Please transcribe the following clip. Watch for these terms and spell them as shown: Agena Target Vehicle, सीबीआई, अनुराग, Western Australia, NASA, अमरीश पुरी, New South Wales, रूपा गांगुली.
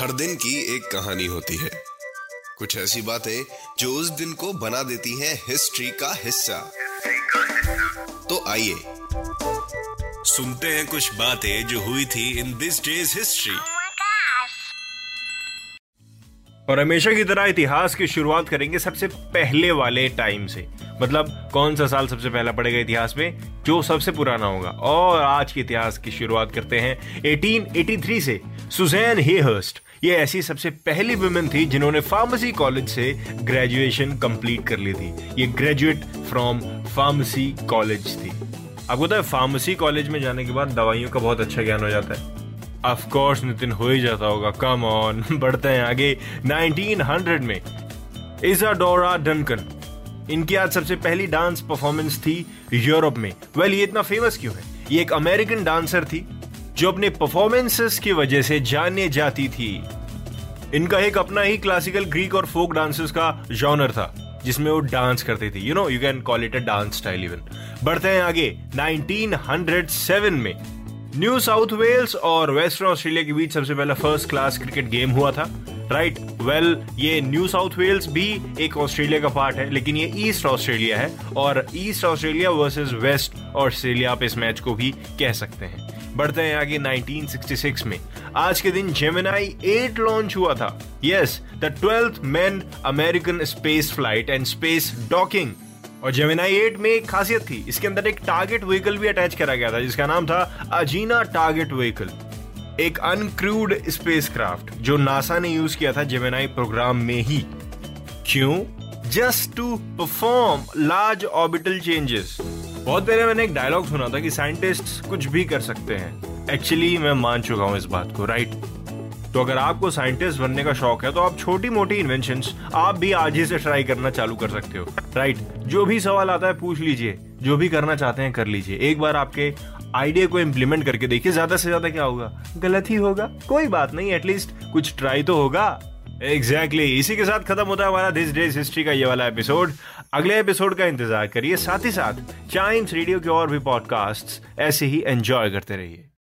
हर दिन की एक कहानी होती है, कुछ ऐसी बातें जो उस दिन को बना देती हैं हिस्ट्री का हिस्सा। तो आइए सुनते हैं कुछ बातें जो हुई थी इन दिस डेज हिस्ट्री। और हमेशा की तरह इतिहास की शुरुआत करेंगे सबसे पहले वाले टाइम से, मतलब कौन सा साल सबसे पहला पड़ेगा इतिहास में, जो सबसे पुराना होगा। और आज के इतिहास की शुरुआत करते हैं 1883 से। सुजैन हेहर्स्ट ये ऐसी सबसे पहली वुमेन थी जिन्होंने फार्मेसी कॉलेज से ग्रेजुएशन कंप्लीट कर ली थी। ये ग्रेजुएट फ्रॉम फार्मेसी कॉलेज थी। आपको पता है फार्मेसी कॉलेज में जाने के बाद दवाइयों का बहुत अच्छा ज्ञान हो जाता है। ऑफ कोर्स नितिन हो ही जाता होगा, कम ऑन। बढ़ते हैं आगे 1900 में। इसाडोरा डनकन, इनकी आज सबसे पहली डांस परफॉर्मेंस थी यूरोप में। ये इतना फेमस क्यों है? ये एक अमेरिकन डांसर थी जो अपने परफॉर्मेंसेस की वजह से जाने जाती थी। इनका एक अपना ही क्लासिकल ग्रीक और फोक डांसेस का जॉनर था जिसमें वो डांस करती थी। You know, you can call it a dance style even. बढ़ते हैं आगे 1907 में। न्यू साउथ वेल्स और वेस्टर्न ऑस्ट्रेलिया के बीच सबसे पहला फर्स्ट क्लास क्रिकेट गेम हुआ था, राइट? ये न्यू साउथ वेल्स भी एक ऑस्ट्रेलिया का पार्ट है, लेकिन ये ईस्ट ऑस्ट्रेलिया है और East Australia versus West Australia आप इस मैच को भी कह सकते हैं। बढ़ते हैं आगे 1966 में। आज के दिन जेमिनाई 8 लॉन्च हुआ था। Yes, the 12th man American space flight and space docking. और जेमिनाई 8 में एक खासियत थी, इसके अंदर एक टारगेट व्हीकल भी अटैच करा गया था जिसका नाम था अजीना टारगेट व्हीकल, एक अनक्रूड स्पेसक्राफ्ट जो नासा ने यूज किया था जेमिनाई प्रोग्राम में ही। क्यों? Just to perform large orbital changes. बहुत पहले मैंने एक डायलॉग सुना था कि साइंटिस्ट कुछ भी कर सकते हैं। एक्चुअली मैं मान चुका हूं इस बात को, राइट? तो अगर आपको साइंटिस्ट बनने का शौक है तो आप छोटी मोटी इन्वेंशंस आप भी आज ही से ट्राई करना चालू कर सकते हो, राइट? जो भी सवाल आता है पूछ लीजिए, जो भी करना चाहते हैं कर लीजिए। एक बार आपके आइडिया को इम्प्लीमेंट करके देखिए, ज्यादा से ज्यादा क्या होगा? गलत ही होगा, कोई बात नहीं, एटलीस्ट कुछ ट्राई तो होगा। एग्जैक्टली, इसी के साथ खत्म होता है हमारा दिस डेज हिस्ट्री का ये वाला एपिसोड। अगले एपिसोड का इंतजार करिए, साथ ही साथ चाइम्स रेडियो के और भी पॉडकास्ट ऐसे ही एंजॉय करते रहिए।